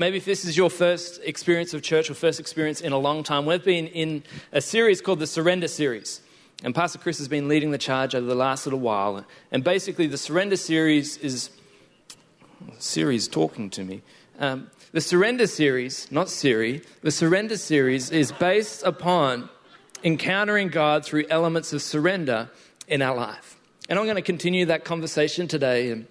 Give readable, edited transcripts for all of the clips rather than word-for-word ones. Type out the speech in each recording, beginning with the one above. Maybe if this is your first experience of church or first experience in a long time, we've been in a series called the Surrender Series. And Pastor Chris has been leading the charge over the last little while. And basically the Surrender Series is... The Surrender Series, not Siri, the Surrender Series is based upon encountering God through elements of surrender in our life. And I'm going to continue that conversation today. And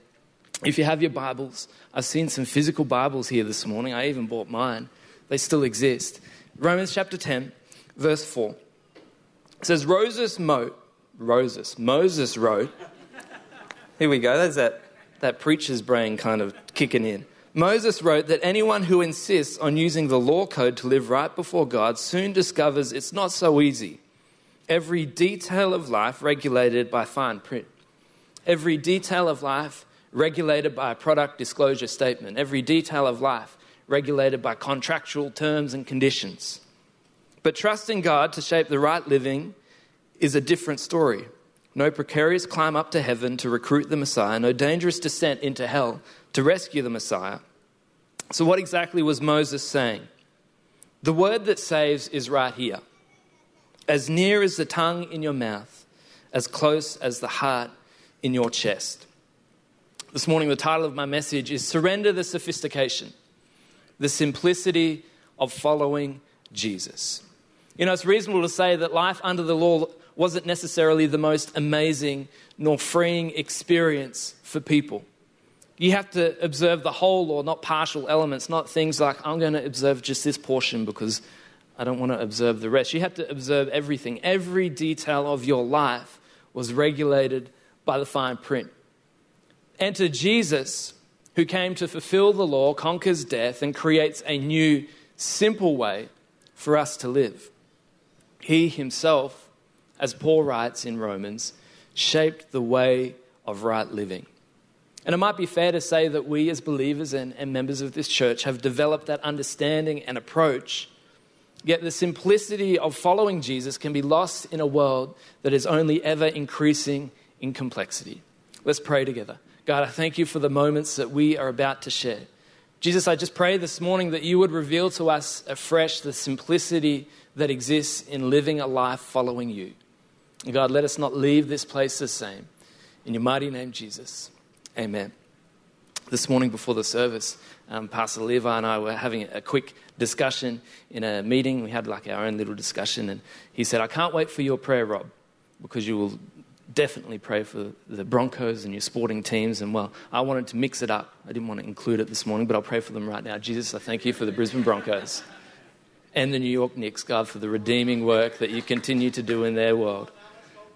if you have your Bibles, I've seen some physical Bibles here this morning. I even bought mine. They still exist. Romans chapter 10, verse 4. It says, Moses wrote. Here we go. That's that preacher's brain kind of kicking in. Moses wrote that anyone who insists on using the law code to live right before God soon discovers it's not so easy. Every detail of life regulated by fine print. Every detail of life regulated by a product disclosure statement. Every detail of life regulated by contractual terms and conditions. But trusting God to shape the right living is a different story. No precarious climb up to heaven to recruit the Messiah. No dangerous descent into hell to rescue the Messiah. So what exactly was Moses saying? The word that saves is right here. As near as the tongue in your mouth, as close as the heart in your chest. This morning, the title of my message is Surrender the Sophistication, the Simplicity of Following Jesus. You know, it's reasonable to say that life under the law wasn't necessarily the most amazing nor freeing experience for people. You have to observe the whole law, not partial elements, not things like, I'm going to observe just this portion because I don't want to observe the rest. You have to observe everything. Every detail of your life was regulated by the fine print. And to Jesus, who came to fulfill the law, conquers death, and creates a new, simple way for us to live. He himself, as Paul writes in Romans, shaped the way of right living. And it might be fair to say that we as believers and members of this church have developed that understanding and approach, yet the simplicity of following Jesus can be lost in a world that is only ever increasing in complexity. Let's pray together. God, I thank you for the moments that we are about to share. Jesus, I just pray this morning that you would reveal to us afresh the simplicity that exists in living a life following you. And God, let us not leave this place the same. In your mighty name, Jesus, amen. This morning before the service, Pastor Levi and I were having a quick discussion in a meeting. We had like our own little discussion, and he said, I can't wait for your prayer, Rob, because you will definitely pray for the Broncos and your sporting teams. And well, I wanted to mix it up. I didn't want to include it this morning, but I'll pray for them right now. Jesus, I thank you for the Brisbane Broncos and the New York Knicks, God, for the redeeming work that you continue to do in their world.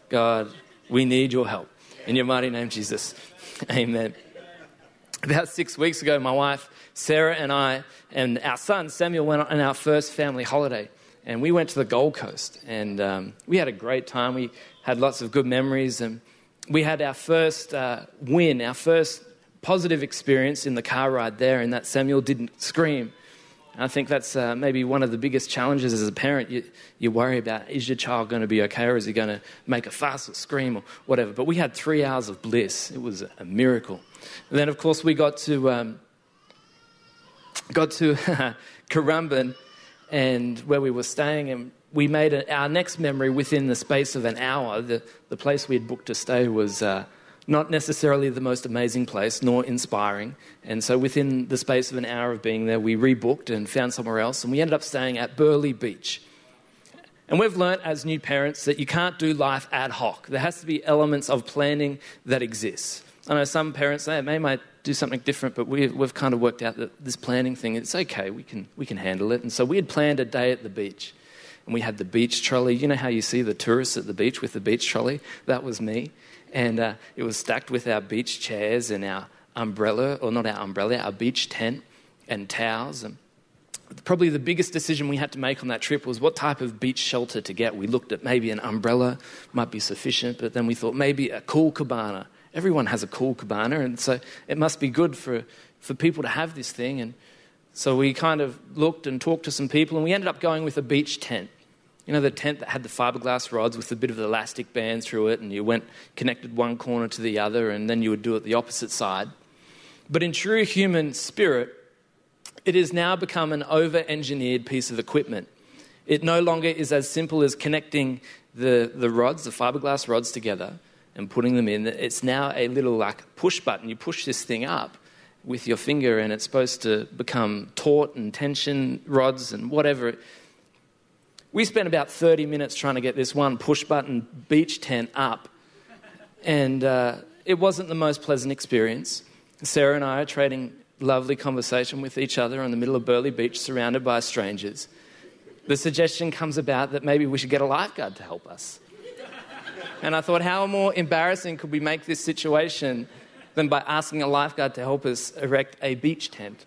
God, we need your help. In your mighty name, Jesus. Amen. About 6 weeks ago, my wife, Sarah, and I and our son, Samuel, went on our first family holiday. And we went to the Gold Coast, and we had a great time. We had lots of good memories, and we had our first win, our first positive experience in the car ride there, and that Samuel didn't scream. And I think that's maybe one of the biggest challenges as a parent. You worry about, is your child going to be okay, or is he going to make a fuss or scream or whatever? But we had 3 hours of bliss. It was a miracle. And then, of course, we got to Currumbin, and where we were staying, and we made our next memory within the space of an hour. The place we had booked to stay was not necessarily the most amazing place, nor inspiring. And so within the space of an hour of being there, we rebooked and found somewhere else, and we ended up staying at Burleigh Beach. And we've learnt as new parents that you can't do life ad hoc. There has to be elements of planning that exist. I know some parents, they might do something different, but we've kind of worked out that this planning thing, it's okay, we can handle it. And so we had planned a day at the beach, and we had the beach trolley. You know how you see the tourists at the beach with the beach trolley? That was me. And it was stacked with our beach chairs and our beach tent and towels. And probably the biggest decision we had to make on that trip was what type of beach shelter to get. We looked at maybe an umbrella might be sufficient, but then we thought maybe a cool cabana. Everyone has a cool cabana, and so it must be good for people to have this thing. And so we kind of looked and talked to some people, and we ended up going with a beach tent. You know, the tent that had the fiberglass rods with a bit of the elastic band through it, and you connected one corner to the other, and then you would do it the opposite side. But in true human spirit, It has now become an over-engineered piece of equipment. It no longer is as simple as connecting the rods, the fiberglass rods together and putting them in. It's now a little like push button. You push this thing up with your finger and it's supposed to become taut and tension rods and whatever. We spent about 30 minutes trying to get this one push button beach tent up, and it wasn't the most pleasant experience. Sarah and I are trading lovely conversation with each other in the middle of Burleigh Beach, surrounded by strangers. The suggestion comes about that maybe we should get a lifeguard to help us. And I thought, how more embarrassing could we make this situation than by asking a lifeguard to help us erect a beach tent?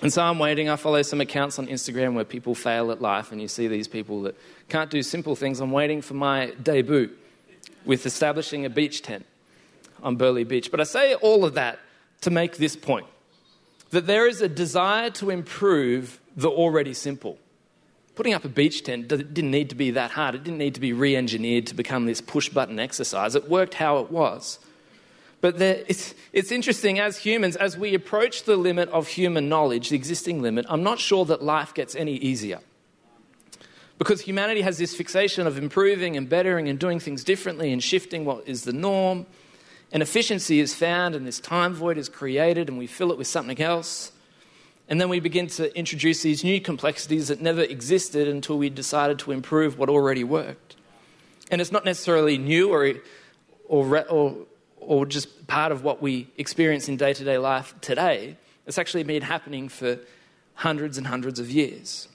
And so I'm waiting. I follow some accounts on Instagram where people fail at life, and you see these people that can't do simple things. I'm waiting for my debut with establishing a beach tent on Burleigh Beach. But I say all of that to make this point, that there is a desire to improve the already simple. Putting up a beach tent didn't need to be that hard. It didn't need to be re-engineered to become this push-button exercise. It worked how it was. But it's interesting, as humans, as we approach the limit of human knowledge, the existing limit, I'm not sure that life gets any easier. Because humanity has this fixation of improving and bettering and doing things differently and shifting what is the norm. And efficiency is found, and this time void is created, and we fill it with something else. And then we begin to introduce these new complexities that never existed until we decided to improve what already worked. And it's not necessarily new or just part of what we experience in day-to-day life today. It's actually been happening for hundreds and hundreds of years.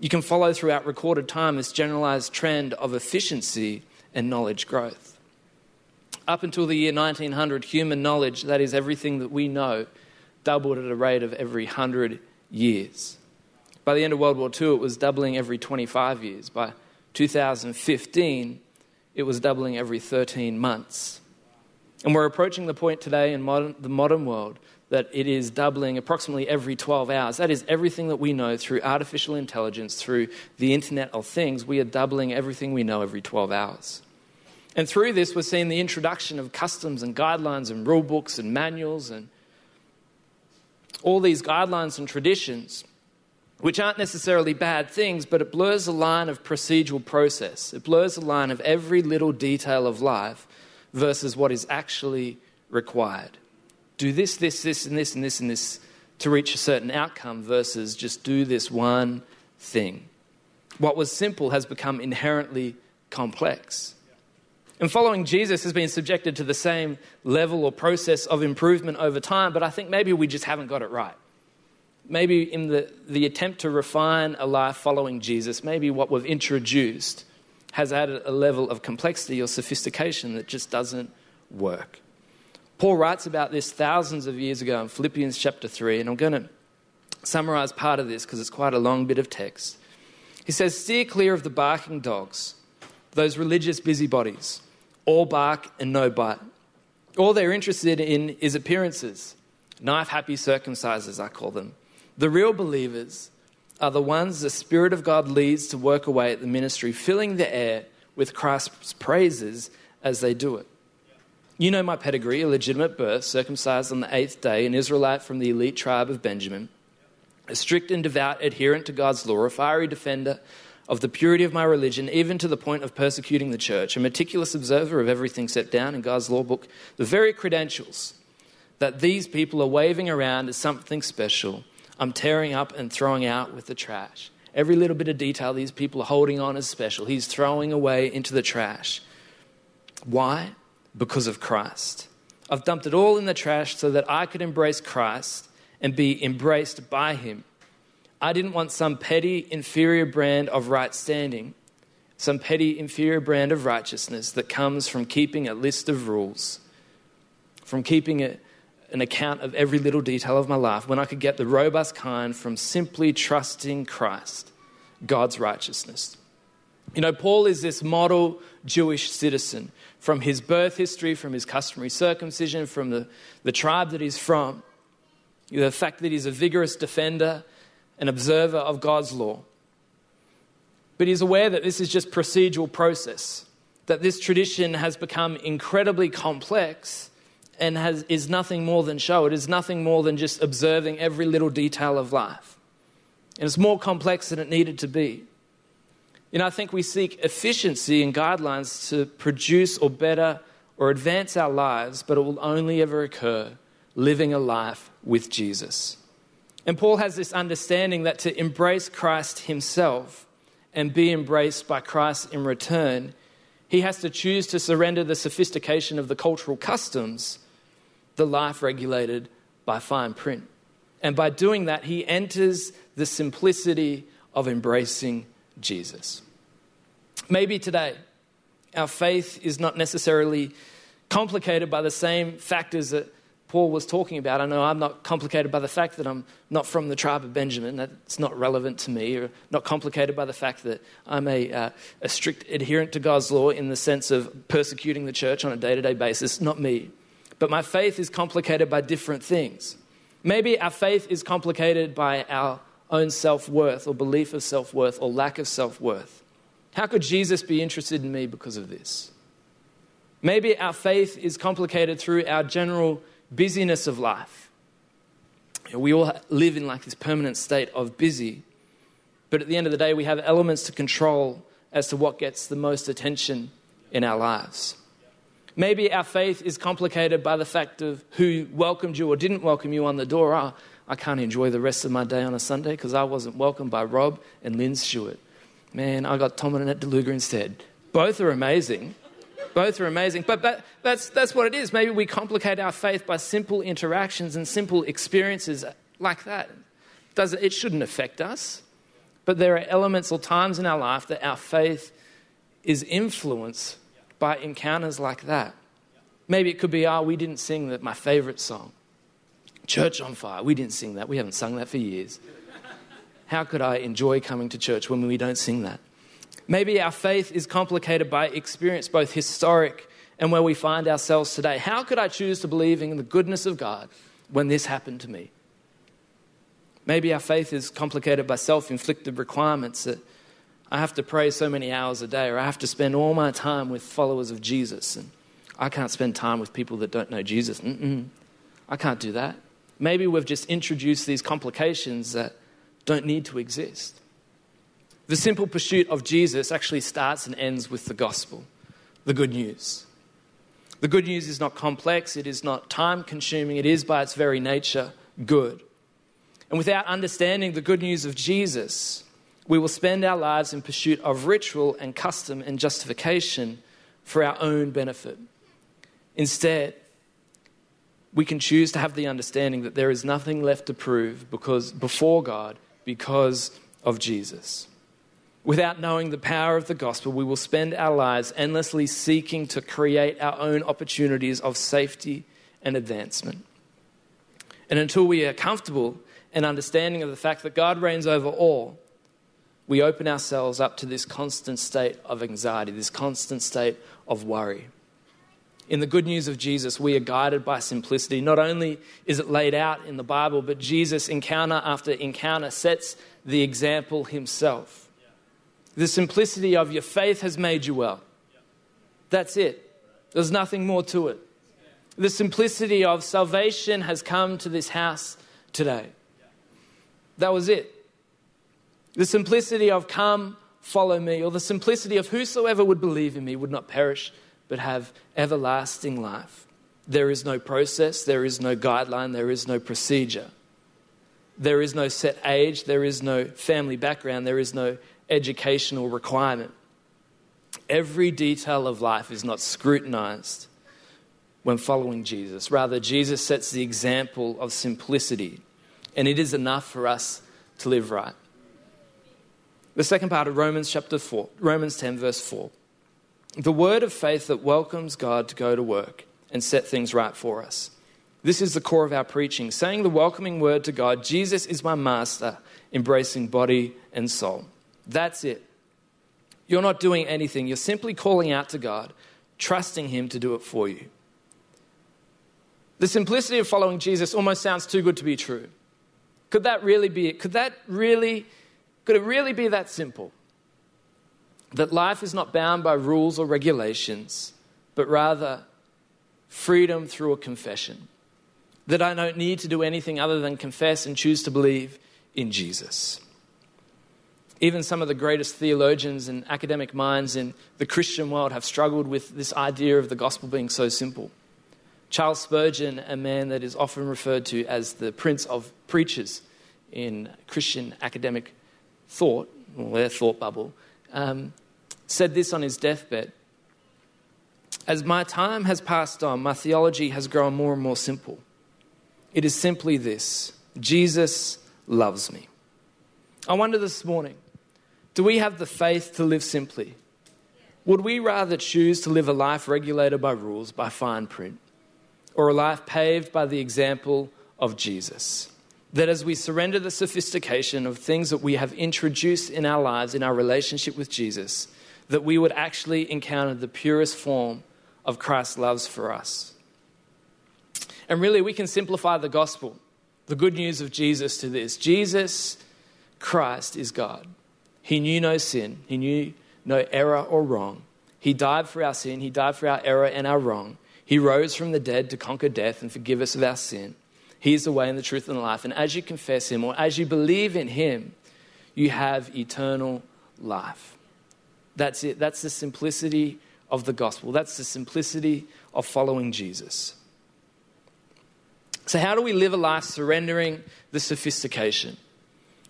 You can follow throughout recorded time this generalized trend of efficiency and knowledge growth. Up until the year 1900, human knowledge, that is everything that we know, doubled at a rate of every 100 years. By the end of World War II, it was doubling every 25 years. By 2015, it was doubling every 13 months. And we're approaching the point today in the modern world that it is doubling approximately every 12 hours. That is everything that we know through artificial intelligence, through the Internet of Things. We are doubling everything we know every 12 hours. And through this, we're seeing the introduction of customs and guidelines and rule books and manuals and all these guidelines and traditions, which aren't necessarily bad things, but it blurs the line of procedural process. It blurs the line of every little detail of life versus what is actually required. Do this, this, this, and this, and this, and this to reach a certain outcome versus just do this one thing. What was simple has become inherently complex. And following Jesus has been subjected to the same level or process of improvement over time, but I think maybe we just haven't got it right. Maybe in the attempt to refine a life following Jesus, maybe what we've introduced has added a level of complexity or sophistication that just doesn't work. Paul writes about this thousands of years ago in Philippians chapter 3, and I'm going to summarize part of this because it's quite a long bit of text. He says, "Steer clear of the barking dogs, those religious busybodies, all bark and no bite. All they're interested in is appearances, knife-happy circumcisers, I call them. The real believers are the ones the Spirit of God leads to work away at the ministry, filling the air with Christ's praises as they do it. You know my pedigree, a legitimate birth, circumcised on the eighth day, an Israelite from the elite tribe of Benjamin, a strict and devout adherent to God's law, a fiery defender of the purity of my religion, even to the point of persecuting the church, a meticulous observer of everything set down in God's law book. The very credentials that these people are waving around as something special, I'm tearing up and throwing out with the trash. Every little bit of detail these people are holding on is special. He's throwing away into the trash. Why? Because of Christ. I've dumped it all in the trash so that I could embrace Christ and be embraced by him. I didn't want some petty, inferior brand of right standing, some petty, inferior brand of righteousness that comes from keeping a list of rules, from keeping an account of every little detail of my life, when I could get the robust kind from simply trusting Christ, God's righteousness." You know, Paul is this model Jewish citizen. From his birth history, from his customary circumcision, from the tribe that he's from, the fact that he's a vigorous defender, an observer of God's law. But he's aware that this is just procedural process, that this tradition has become incredibly complex and is nothing more than show. It is nothing more than just observing every little detail of life. And it's more complex than it needed to be. You know, I think we seek efficiency and guidelines to produce or better or advance our lives, but it will only ever occur living a life with Jesus. And Paul has this understanding that to embrace Christ himself and be embraced by Christ in return, he has to choose to surrender the sophistication of the cultural customs, the life regulated by fine print. And by doing that, he enters the simplicity of embracing Jesus. Maybe today, our faith is not necessarily complicated by the same factors that Paul was talking about. I know I'm not complicated by the fact that I'm not from the tribe of Benjamin. That's not relevant to me. Or not complicated by the fact that I'm a strict adherent to God's law in the sense of persecuting the church on a day-to-day basis. Not me. But my faith is complicated by different things. Maybe our faith is complicated by our own self-worth or belief of self-worth or lack of self-worth. How could Jesus be interested in me because of this? Maybe our faith is complicated through our general busyness of life. We all live in like this permanent state of busy, but at the end of the day, we have elements to control as to what gets the most attention in our lives. Maybe our faith is complicated by the fact of who welcomed you or didn't welcome you on the door. I can't enjoy the rest of my day on a Sunday because I wasn't welcomed by Rob and Lynn Stewart. Man, I got Tom and Annette DeLuger instead. Both are amazing. Both are amazing, but that's what it is. Maybe we complicate our faith by simple interactions and simple experiences like that. It shouldn't affect us, but there are elements or times in our life that our faith is influenced by encounters like that. Maybe it could be, we didn't sing that, my favorite song, Church on Fire. We didn't sing that. We haven't sung that for years. How could I enjoy coming to church when we don't sing that? Maybe our faith is complicated by experience, both historic and where we find ourselves today. How could I choose to believe in the goodness of God when this happened to me? Maybe our faith is complicated by self-inflicted requirements that I have to pray so many hours a day, or I have to spend all my time with followers of Jesus, and I can't spend time with people that don't know Jesus. I can't do that. Maybe we've just introduced these complications that don't need to exist. The simple pursuit of Jesus actually starts and ends with the gospel, the good news. The good news is not complex, it is not time-consuming, it is by its very nature good. And without understanding the good news of Jesus, we will spend our lives in pursuit of ritual and custom and justification for our own benefit. Instead, we can choose to have the understanding that there is nothing left to prove before God because of Jesus. Without knowing the power of the gospel, we will spend our lives endlessly seeking to create our own opportunities of safety and advancement. And until we are comfortable and understanding of the fact that God reigns over all, we open ourselves up to this constant state of anxiety, this constant state of worry. In the good news of Jesus, we are guided by simplicity. Not only is it laid out in the Bible, but Jesus, encounter after encounter, sets the example himself. The simplicity of your faith has made you well. That's it. There's nothing more to it. The simplicity of salvation has come to this house today. That was it. The simplicity of come, follow me, or the simplicity of whosoever would believe in me would not perish but have everlasting life. There is no process, there is no guideline, there is no procedure. There is no set age, there is no family background, there is no educational requirement. Every detail of life is not scrutinized when following Jesus. Rather, Jesus sets the example of simplicity, and it is enough for us to live right. The second part of Romans chapter 4, Romans 10, verse 4. The word of faith that welcomes God to go to work and set things right for us. This is the core of our preaching, saying the welcoming word to God, Jesus is my master, embracing body and soul. That's it. You're not doing anything. You're simply calling out to God, trusting him to do it for you. The simplicity of following Jesus almost sounds too good to be true. Could that really be it? Could it really be that simple? That life is not bound by rules or regulations, but rather freedom through a confession. That I don't need to do anything other than confess and choose to believe in Jesus. Even some of the greatest theologians and academic minds in the Christian world have struggled with this idea of the gospel being so simple. Charles Spurgeon, a man that is often referred to as the prince of preachers in Christian academic thought, or their thought bubble, said this on his deathbed. As my time has passed on, my theology has grown more and more simple. It is simply this: Jesus loves me. I wonder this morning, do we have the faith to live simply? Would we rather choose to live a life regulated by rules, by fine print, or a life paved by the example of Jesus? That as we surrender the sophistication of things that we have introduced in our lives, in our relationship with Jesus, that we would actually encounter the purest form of Christ's love for us. And really, we can simplify the gospel, the good news of Jesus, to this. Jesus Christ is God. He knew no sin. He knew no error or wrong. He died for our sin. He died for our error and our wrong. He rose from the dead to conquer death and forgive us of our sin. He is the way and the truth and the life. And as you confess him, or as you believe in him, you have eternal life. That's it. That's the simplicity of the gospel. That's the simplicity of following Jesus. So how do we live a life surrendering the sophistication?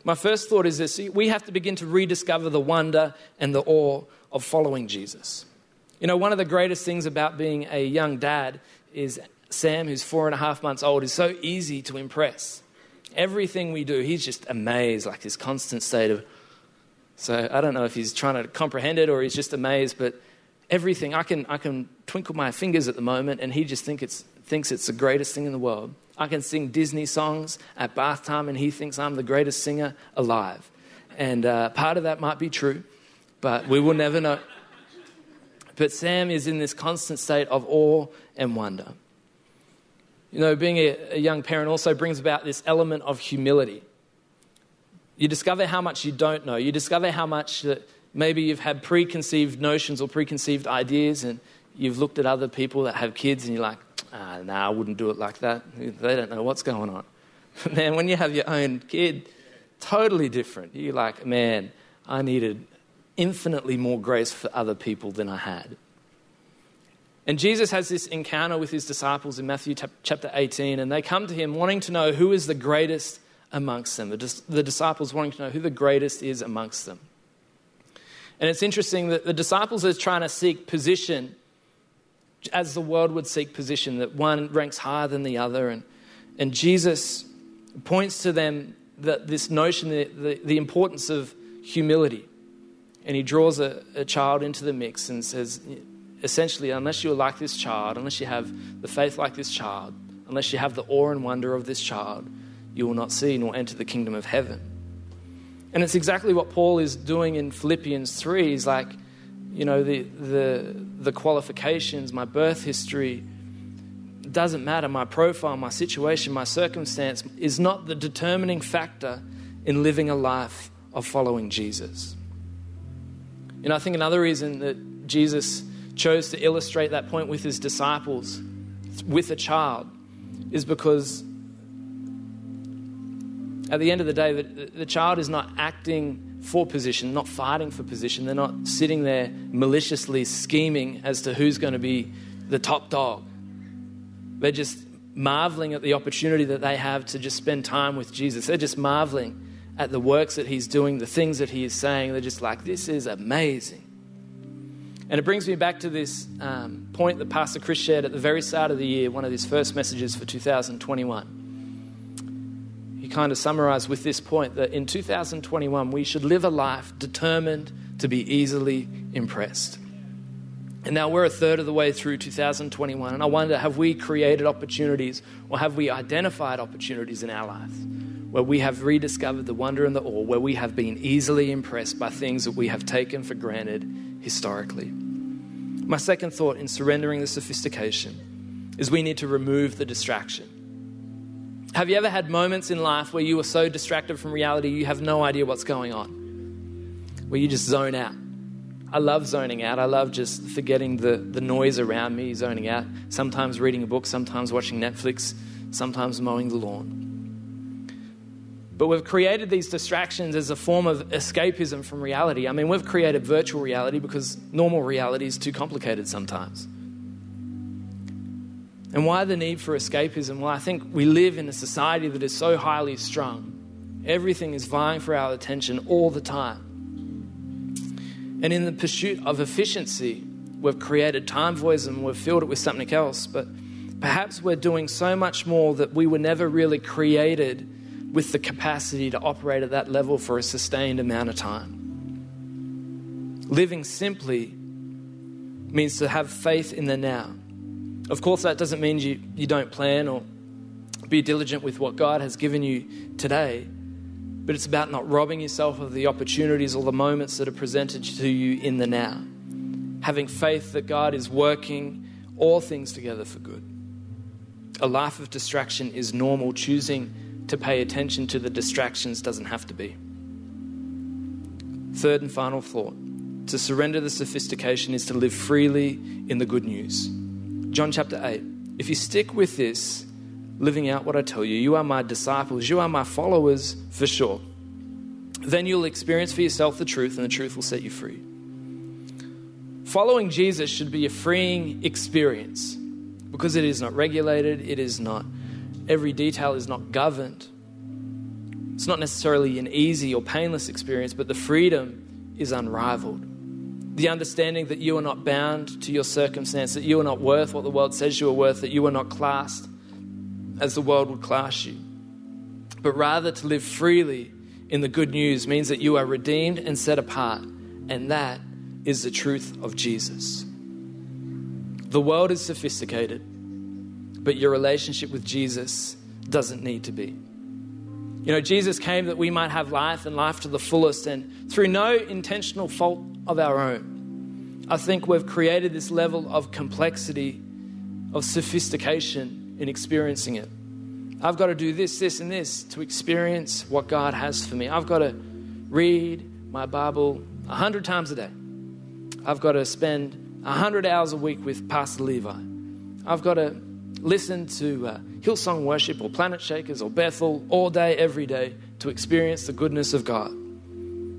My first thought is this: we have to begin to rediscover the wonder and the awe of following Jesus. You know, one of the greatest things about being a young dad is Sam, who's 4.5 months old, is so easy to impress. Everything we do, he's just amazed, like this constant state of... So I don't know if he's trying to comprehend it or he's just amazed, but everything, I can twinkle my fingers at the moment and he just thinks it's the greatest thing in the world. I can sing Disney songs at bath time and he thinks I'm the greatest singer alive. And part of that might be true, but we will never know. But Sam is in this constant state of awe and wonder. You know, being a young parent also brings about this element of humility. You discover how much you don't know. You discover how much that maybe you've had preconceived notions or preconceived ideas, and you've looked at other people that have kids and you're like, I wouldn't do it like that. They don't know what's going on. Man, when you have your own kid, totally different. You're like, man, I needed infinitely more grace for other people than I had. And Jesus has this encounter with his disciples in Matthew chapter 18, and they come to him wanting to know who is the greatest amongst them. The disciples wanting to know who the greatest is amongst them. And it's interesting that the disciples are trying to seek position as the world would seek position, that one ranks higher than the other. And Jesus points to them that this notion, the importance of humility. And he draws a child into the mix and says, essentially, unless you're like this child, unless you have the faith like this child, unless you have the awe and wonder of this child, you will not see nor enter the kingdom of heaven. And it's exactly what Paul is doing in Philippians 3. He's like, you know, the qualifications, my birth history, doesn't matter. My profile, my situation, my circumstance is not the determining factor in living a life of following Jesus. And I think another reason that Jesus chose to illustrate that point with his disciples, with a child, is because at the end of the day, the child is not acting for position, not fighting for position. They're not sitting there maliciously scheming as to who's going to be the top dog. They're just marveling at the opportunity that they have to just spend time with Jesus. They're just marveling at the works that he's doing, the things that he is saying. They're just like, this is amazing. And it brings me back to this point that Pastor Chris shared at the very start of the year, one of his first messages for 2021. He kind of summarized with this point that in 2021, we should live a life determined to be easily impressed. And now we're a third of the way through 2021. And I wonder, have we created opportunities, or have we identified opportunities in our life where we have rediscovered the wonder and the awe, where we have been easily impressed by things that we have taken for granted historically? My second thought in surrendering the sophistication is we need to remove the distraction. Have you ever had moments in life where you were so distracted from reality you have no idea what's going on? Where you just zone out. I love zoning out. I love just forgetting the noise around me, zoning out. Sometimes reading a book, sometimes watching Netflix, sometimes mowing the lawn. But we've created these distractions as a form of escapism from reality. I mean, we've created virtual reality because normal reality is too complicated sometimes. And why the need for escapism? Well, I think we live in a society that is so highly strung. Everything is vying for our attention all the time. And in the pursuit of efficiency, we've created time voids and we've filled it with something else. But perhaps we're doing so much more that we were never really created with the capacity to operate at that level for a sustained amount of time. Living simply means to have faith in the now. Of course, that doesn't mean you don't plan or be diligent with what God has given you today, but it's about not robbing yourself of the opportunities or the moments that are presented to you in the now. Having faith that God is working all things together for good. A life of distraction is normal. Choosing to pay attention to the distractions doesn't have to be. Third and final thought, to surrender the sophistication is to live freely in the good news. John chapter 8, if you stick with this, living out what I tell you, you are my disciples, you are my followers for sure. Then you'll experience for yourself the truth, and the truth will set you free. Following Jesus should be a freeing experience because it is not regulated, it is not. Every detail is not governed. It's not necessarily an easy or painless experience, but the freedom is unrivaled. The understanding that you are not bound to your circumstance, that you are not worth what the world says you are worth, that you are not classed as the world would class you. But rather to live freely in the good news means that you are redeemed and set apart, and that is the truth of Jesus. The world is sophisticated, but your relationship with Jesus doesn't need to be. You know, Jesus came that we might have life and life to the fullest, and through no intentional fault of our own. I think we've created this level of complexity, of sophistication in experiencing it. I've got to do this, this, and this to experience what God has for me. I've got to read my Bible 100 times a day. I've got to spend 100 hours a week with Pastor Levi. I've got to listen to Hillsong worship or Planet Shakers or Bethel all day, every day to experience the goodness of God.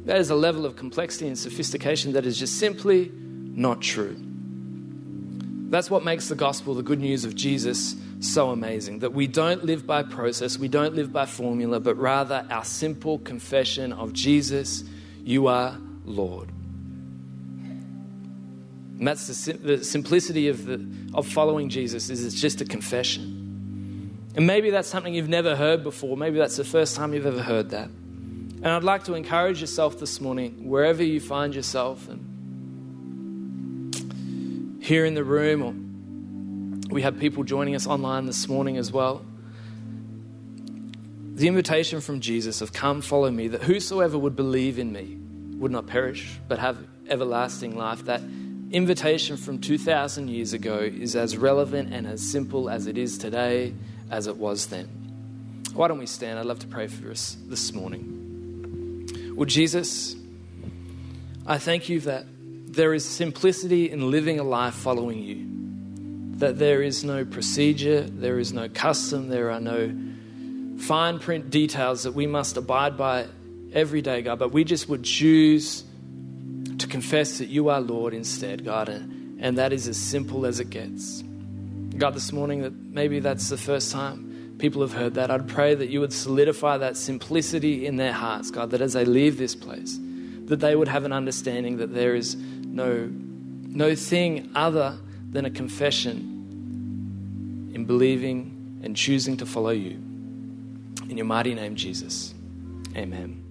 That is a level of complexity and sophistication that is just simply not true. That's what makes the gospel, the good news of Jesus, so amazing, that we don't live by process, we don't live by formula, but rather our simple confession of Jesus, you are Lord. And that's the simplicity of following Jesus, is it's just a confession. And maybe that's something you've never heard before. Maybe that's the first time you've ever heard that. And I'd like to encourage yourself this morning, wherever you find yourself, and here in the room, or we have people joining us online this morning as well. The invitation from Jesus of come follow me, that whosoever would believe in me would not perish, but have everlasting life. That invitation from 2,000 years ago is as relevant and as simple as it is today as it was then. Why don't we stand? I'd love to pray for us this morning. Well, Jesus, I thank you that there is simplicity in living a life following you, that there is no procedure, there is no custom, there are no fine print details that we must abide by every day, God, but we just would choose to confess that you are Lord instead, God, and that is as simple as it gets. God, this morning, that maybe that's the first time people have heard that. I'd pray that you would solidify that simplicity in their hearts, God, that as they leave this place, that they would have an understanding that there is no thing other than a confession in believing and choosing to follow you. In your mighty name, Jesus. Amen.